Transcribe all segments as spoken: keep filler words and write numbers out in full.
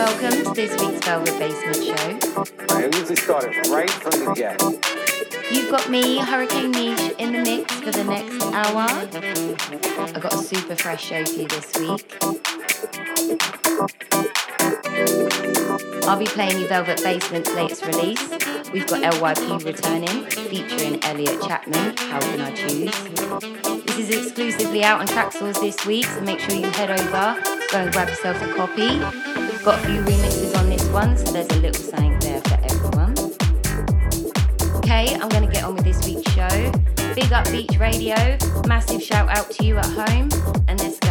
Welcome to this week's Velvet Basement show. I usually start it right from the get. You've got me, Hurricane Meesh, in the mix for the next hour. I've got a super fresh show for you this week. I'll be playing you Velvet Basement's latest release. We've got L Y P returning, featuring Elliot Chapman, How Can I Choose? This is exclusively out on Traxsource this week, so make sure you head over, go and grab yourself a copy. We've got a few remixes on this one, so there's a little something there for everyone. Okay, I'm going to get on with this week's show. Big up Beach Radio, massive shout out to you at home, and let's go.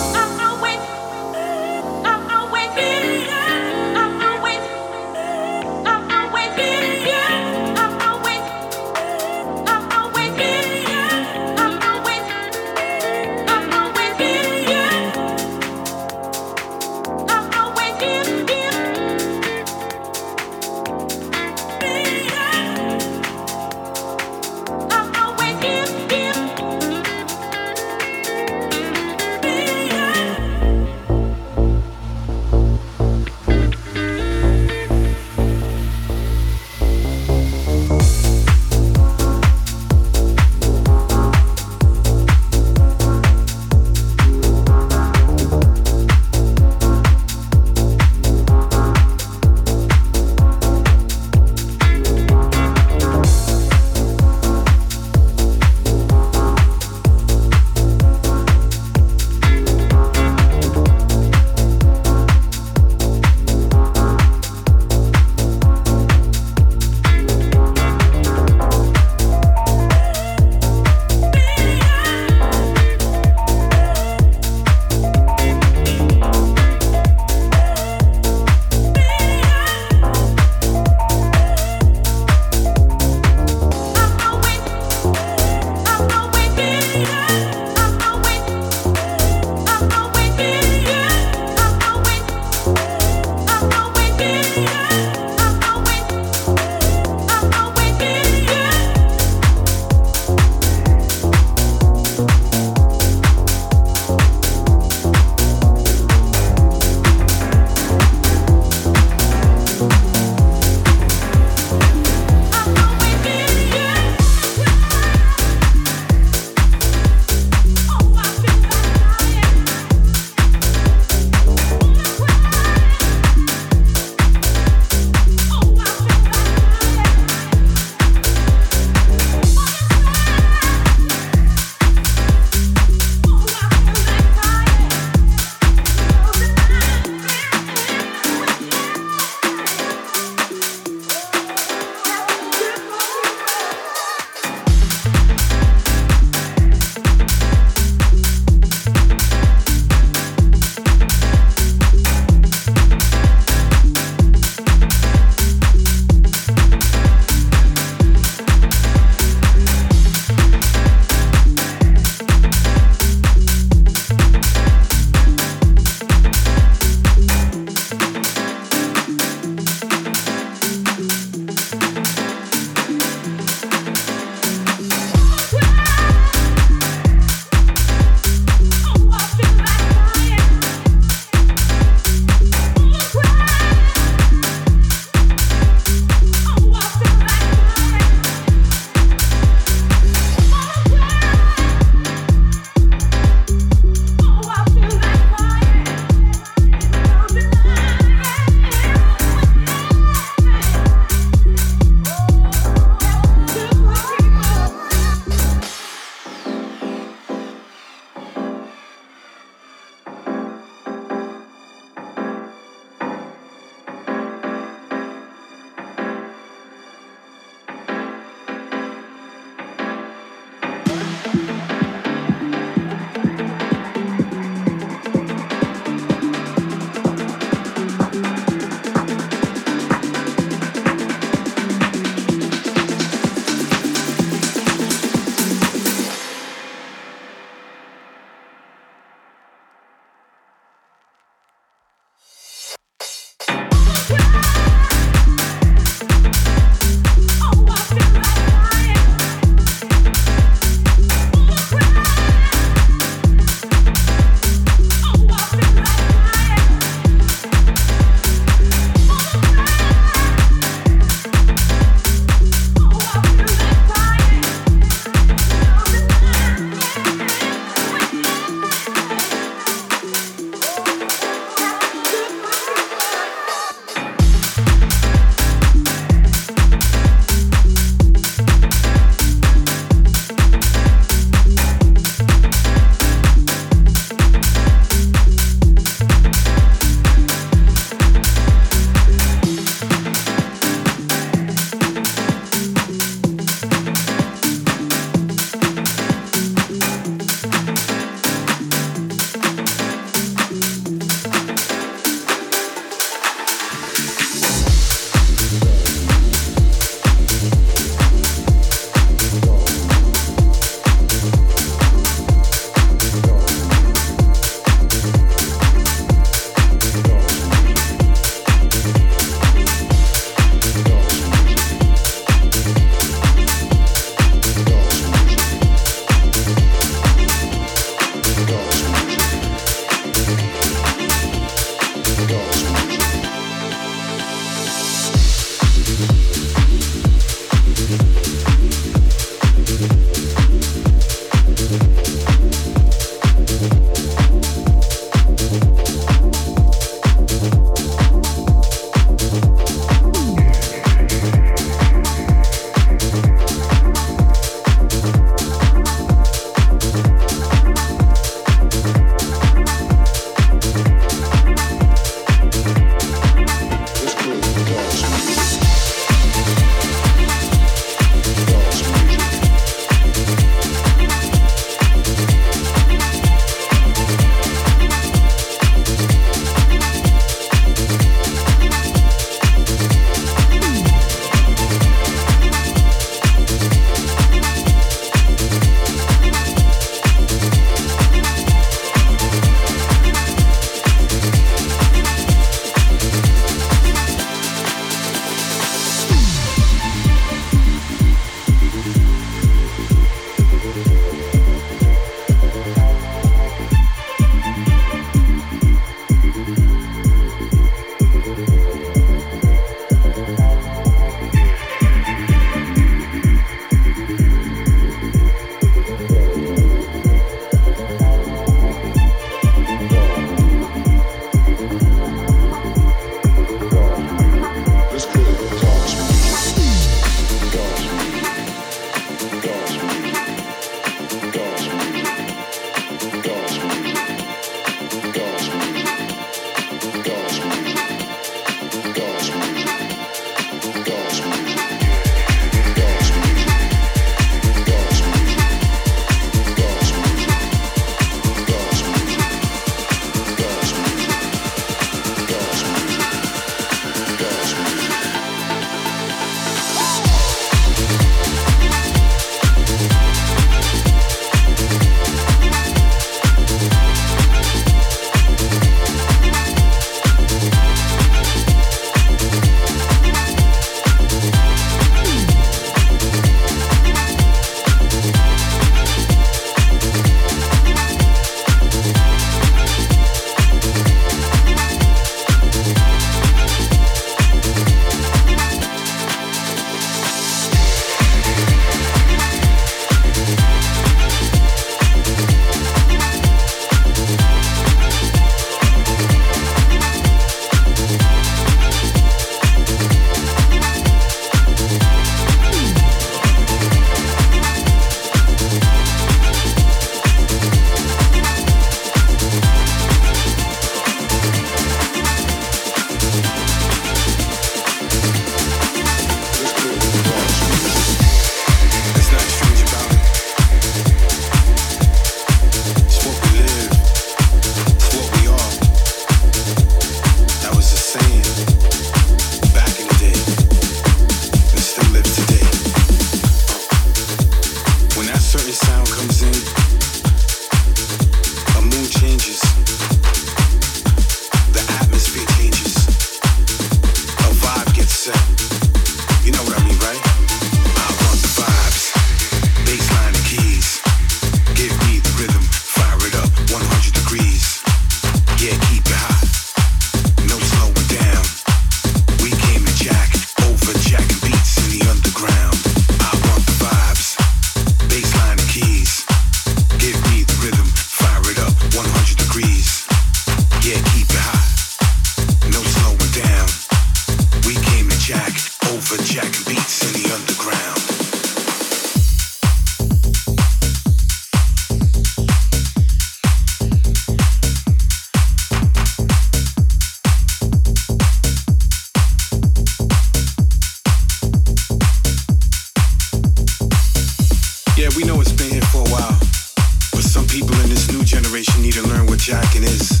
We know it's been here for a while, but some people in this new generation need to learn what jacking is.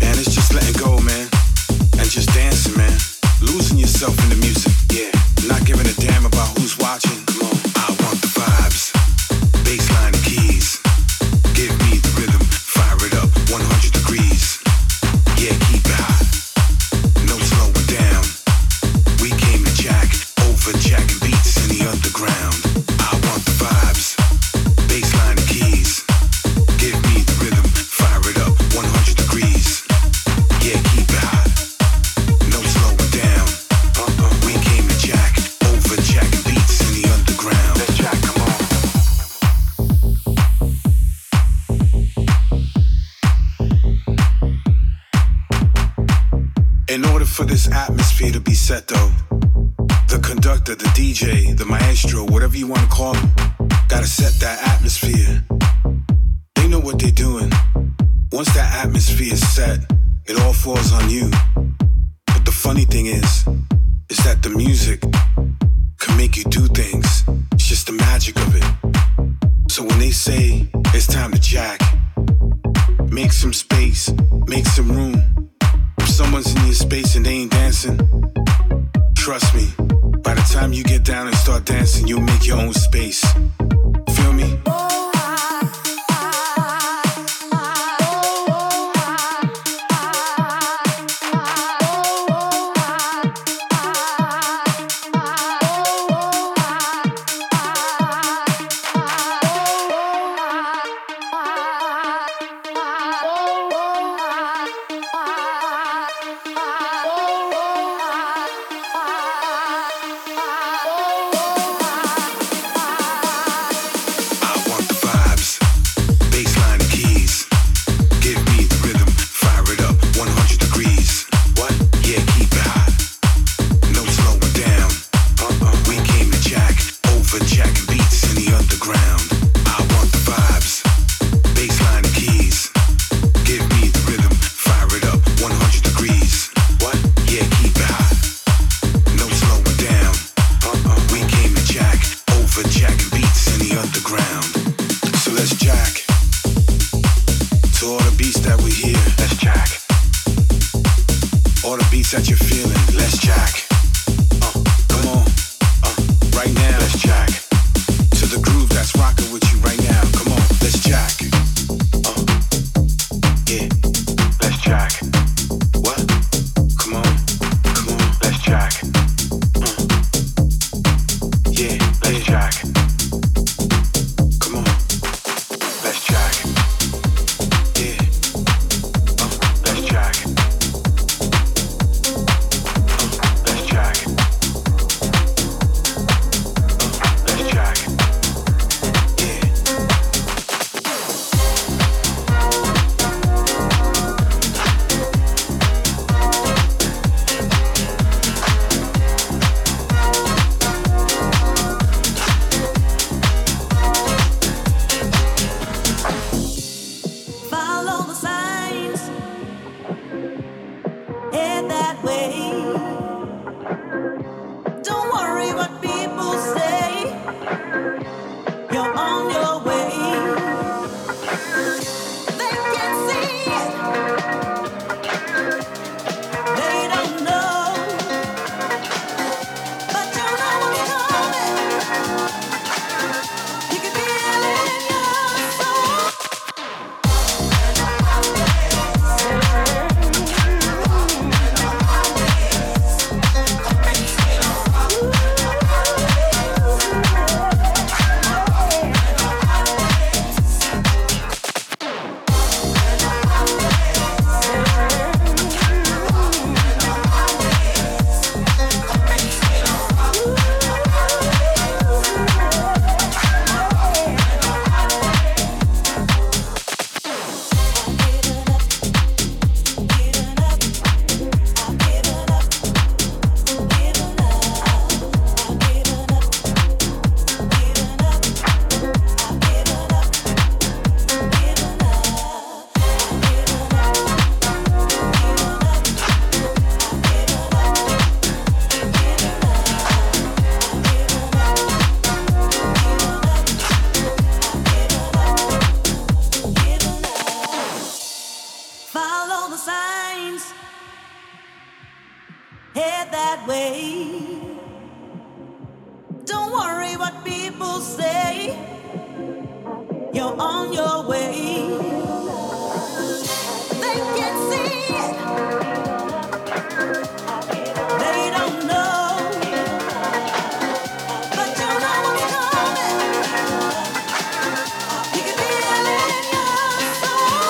Man, it's just letting go, man, and just dancing, man. Losing yourself in the music, yeah. Not giving a damn about who's watching. Come on, I want the vibes, bassline and keys. Give me the rhythm, fire it up, one hundred degrees. Yeah, keep it hot. No slowing down. We came to jack, over jacking beats in the underground. I want the vibes, bassline and keys. Give me the rhythm, fire it up, one hundred degrees. Yeah, keep it hot. No slowing down. Uh-uh. We came to jack, over jacking beats in the underground. Let's jack 'em on. In order for this atmosphere to be set, though, the conductor, the D J, the maestro, whatever you want to call them, gotta set that atmosphere. They know what they're doing. Once that atmosphere is set, it all falls on you. But the funny thing is, is that the music can make you do things. It's just the magic of it. So when they say it's time to jack, make some space, make some room. If someone's in your space and they ain't dancing, trust me, by the time you get down and start dancing, you'll make your own space. Feel me? I want the vibes, bassline and keys. Give me the rhythm, fire it up, one hundred degrees. What? Yeah, keep it hot. No slowing down. Uh-uh. We came to jack, over jacking beats in the underground. I want the vibes, bassline and keys. Give me the rhythm, fire it up, one hundred degrees. What? Yeah, keep it hot. No slowing down. Uh-uh. We came to jack, over jacking beats in the underground. So let's jack. To all the beats that we hear, let's jack. All the beats that you're feeling, let's jack. Uh, come on, uh, right now, let's jack. To the groove that's rocking with you right now, come on, let's jack. Uh, yeah, let's jack. What? Come on, come on, let's jack. Uh, yeah, let's jack. Come on, let's jack. Yeah, uh, let's jack. Uh, let's jack. Uh, let's jack. Yeah. what people say. You're on your way. They can't see it. They don't know. But you know what's coming. You can feel it in your soul.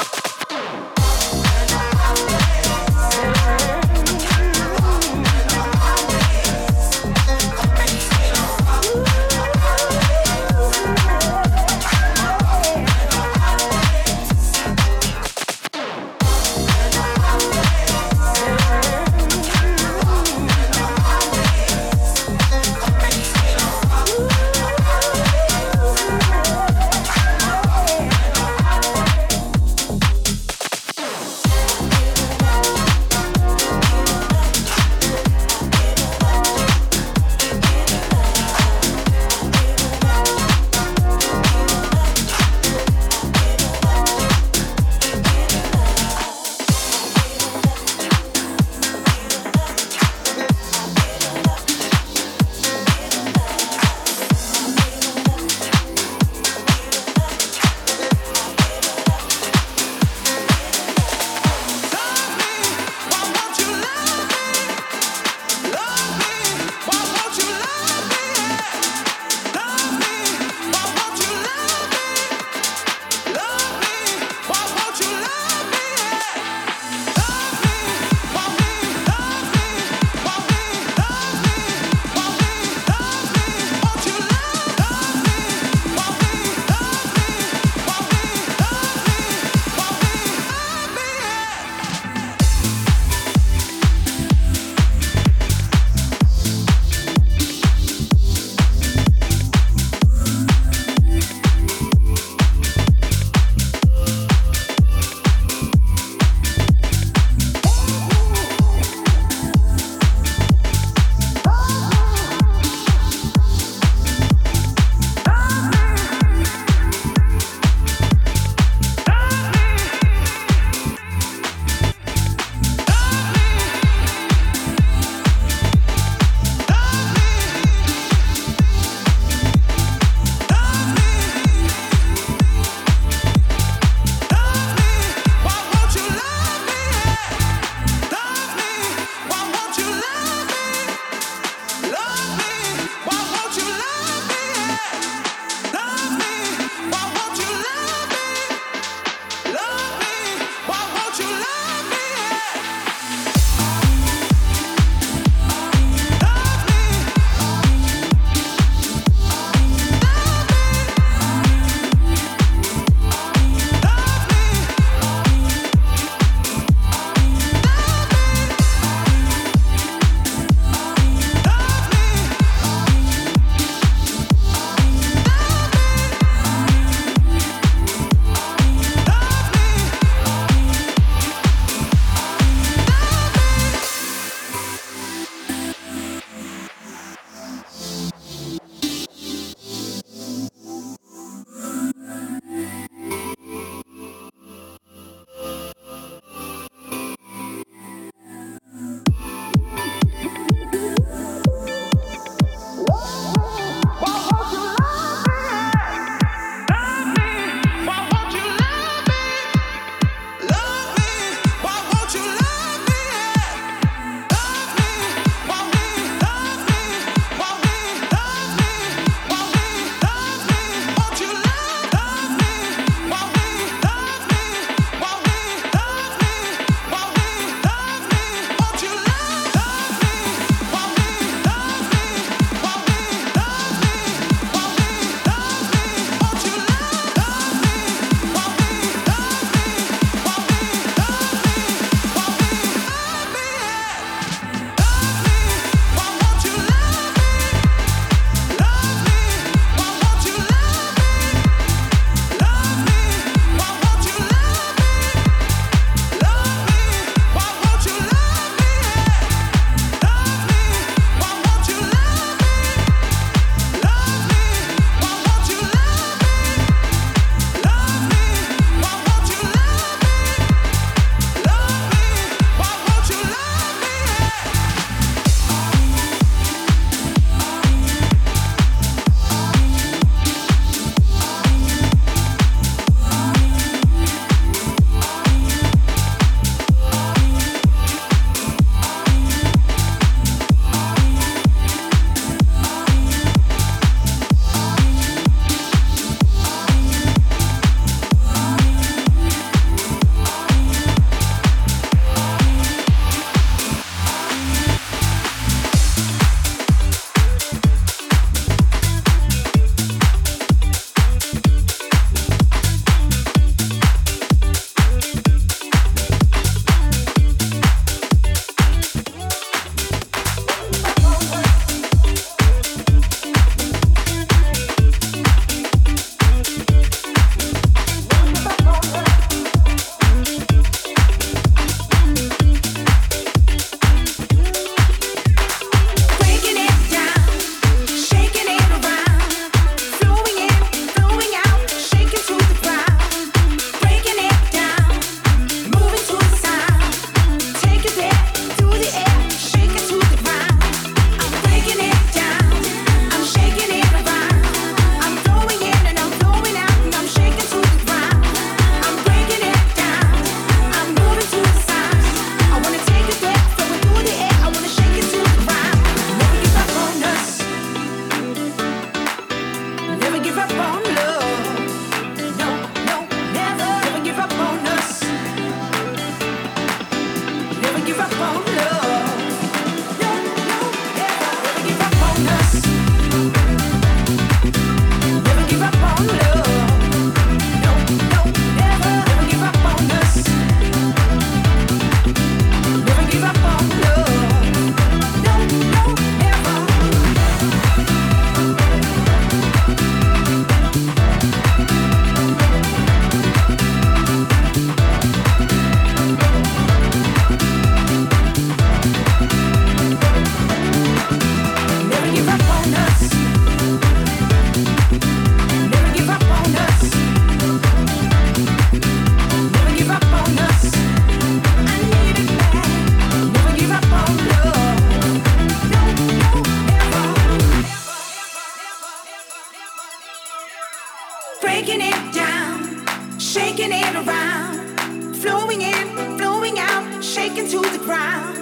breaking it down, shaking it around, flowing in, flowing out, shaking to the ground,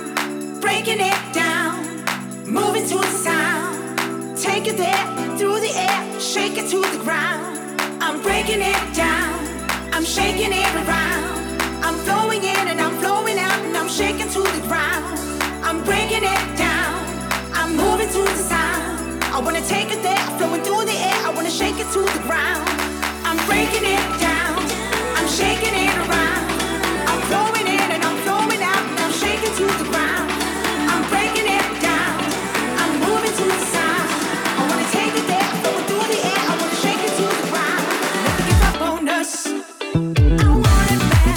breaking it down, moving to the sound, take it there, through the air, shake it to the ground. I'm breaking it down, I'm shaking it around, I'm flowing in and I'm flowing out and I'm shaking to the ground. I'm breaking it down, I'm moving to the sound, I wanna take it there, I'm flowing through the air, I wanna shake it to the ground. I'm breaking it down, I'm shaking it around, I'm flowing in and I'm flowing out and I'm shaking to the ground. I'm breaking it down, I'm moving to the sound, I wanna take it there, I'm flowing through the air, I wanna shake it to the ground. Never give up on us. Love, no, no, never.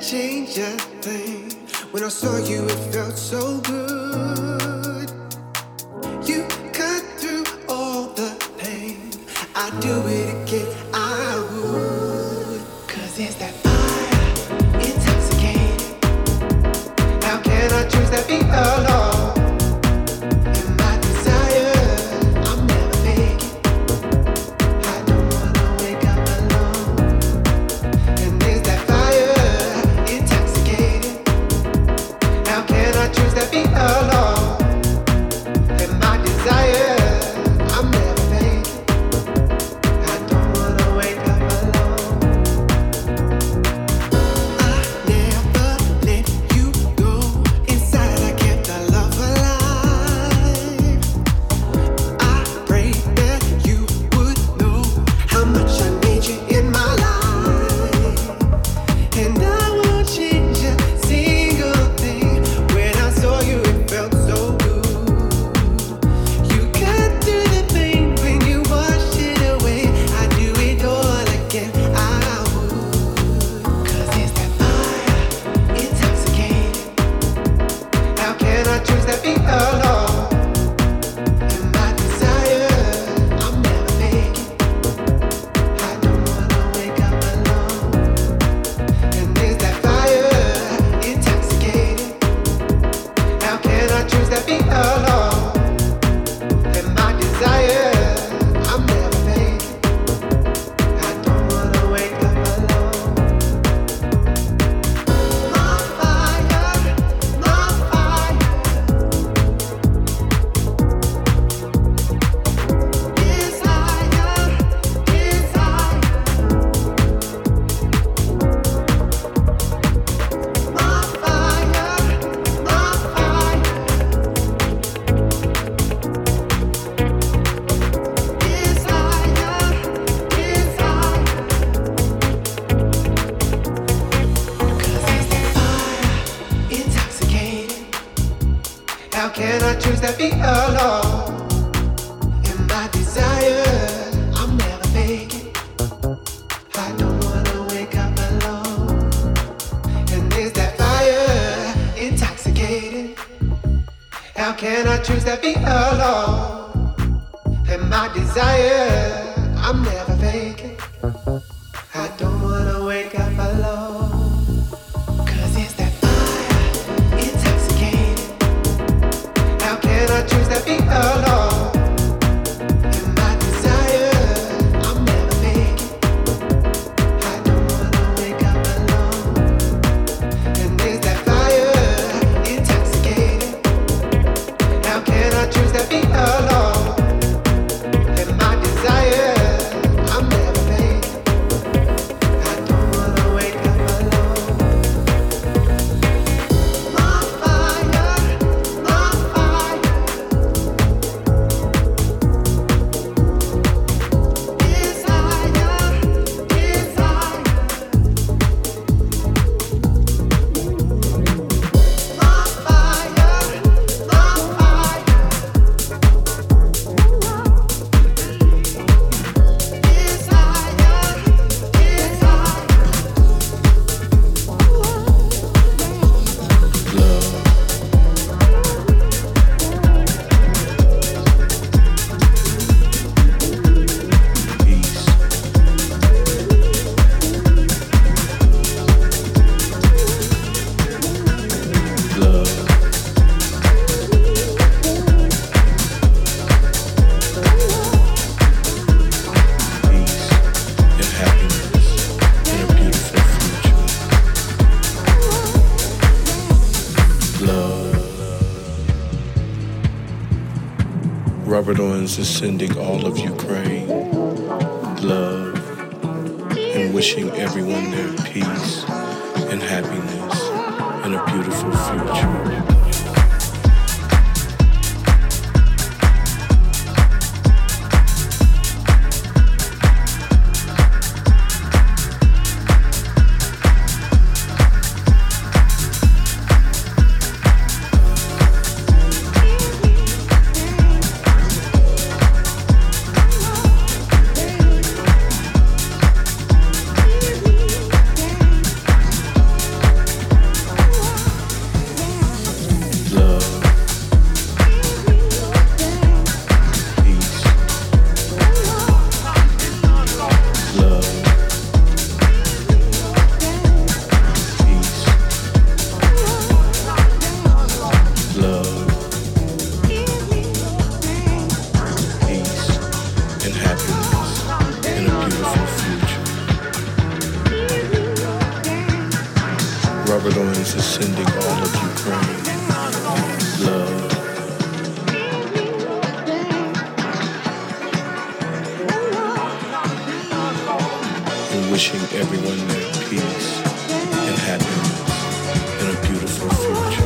didn't change a thing. When I saw you, it felt so good. You cut through all the pain. I'd do it again, I would. 'Cause it's that fire, intoxicating. How can I choose that beat alone? Robert Owens is sending all of Ukraine love and wishing everyone their peace and happiness and a beautiful future. Robert Owens is sending all of Ukraine love. And wishing everyone their peace and happiness and a beautiful future.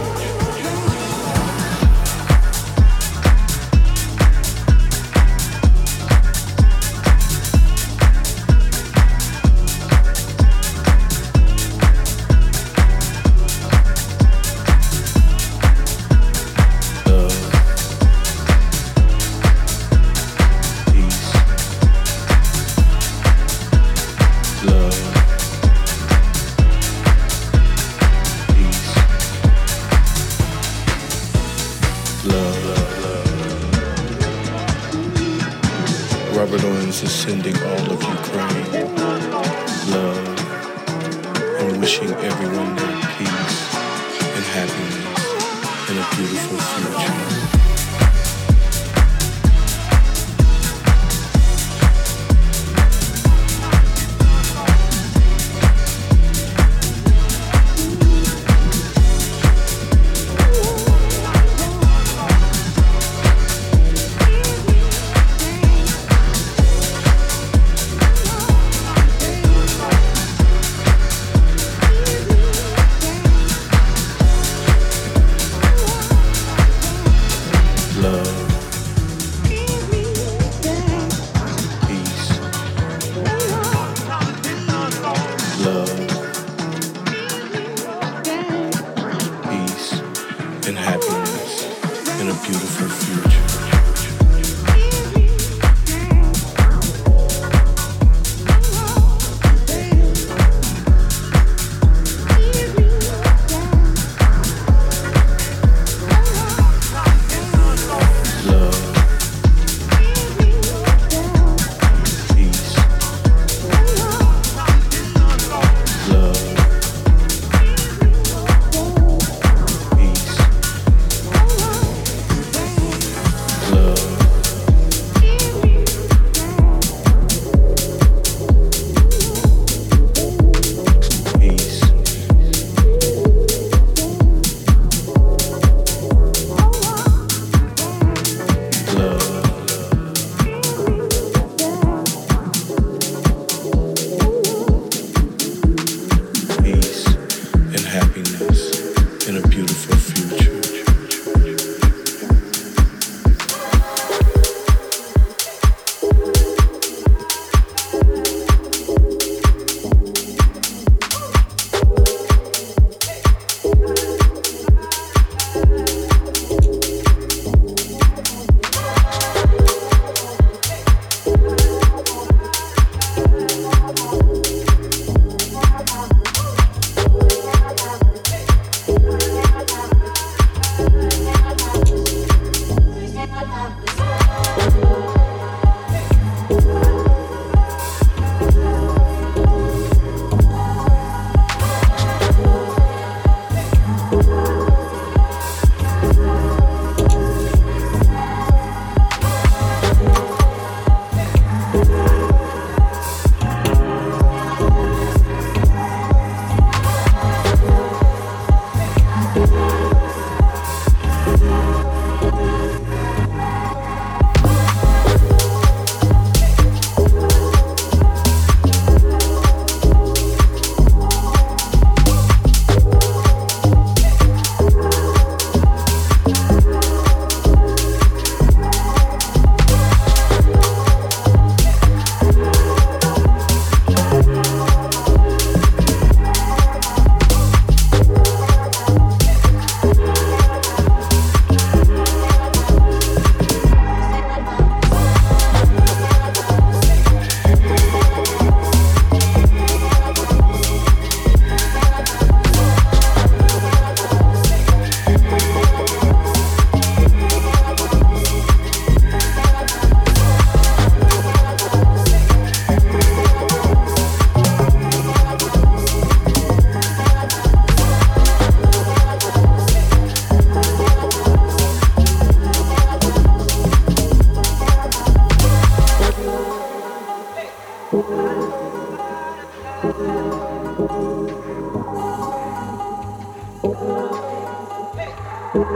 You've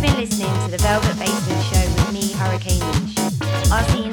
been listening to the Velvet Basement Show with me, Hurricane Meesh. I'll see you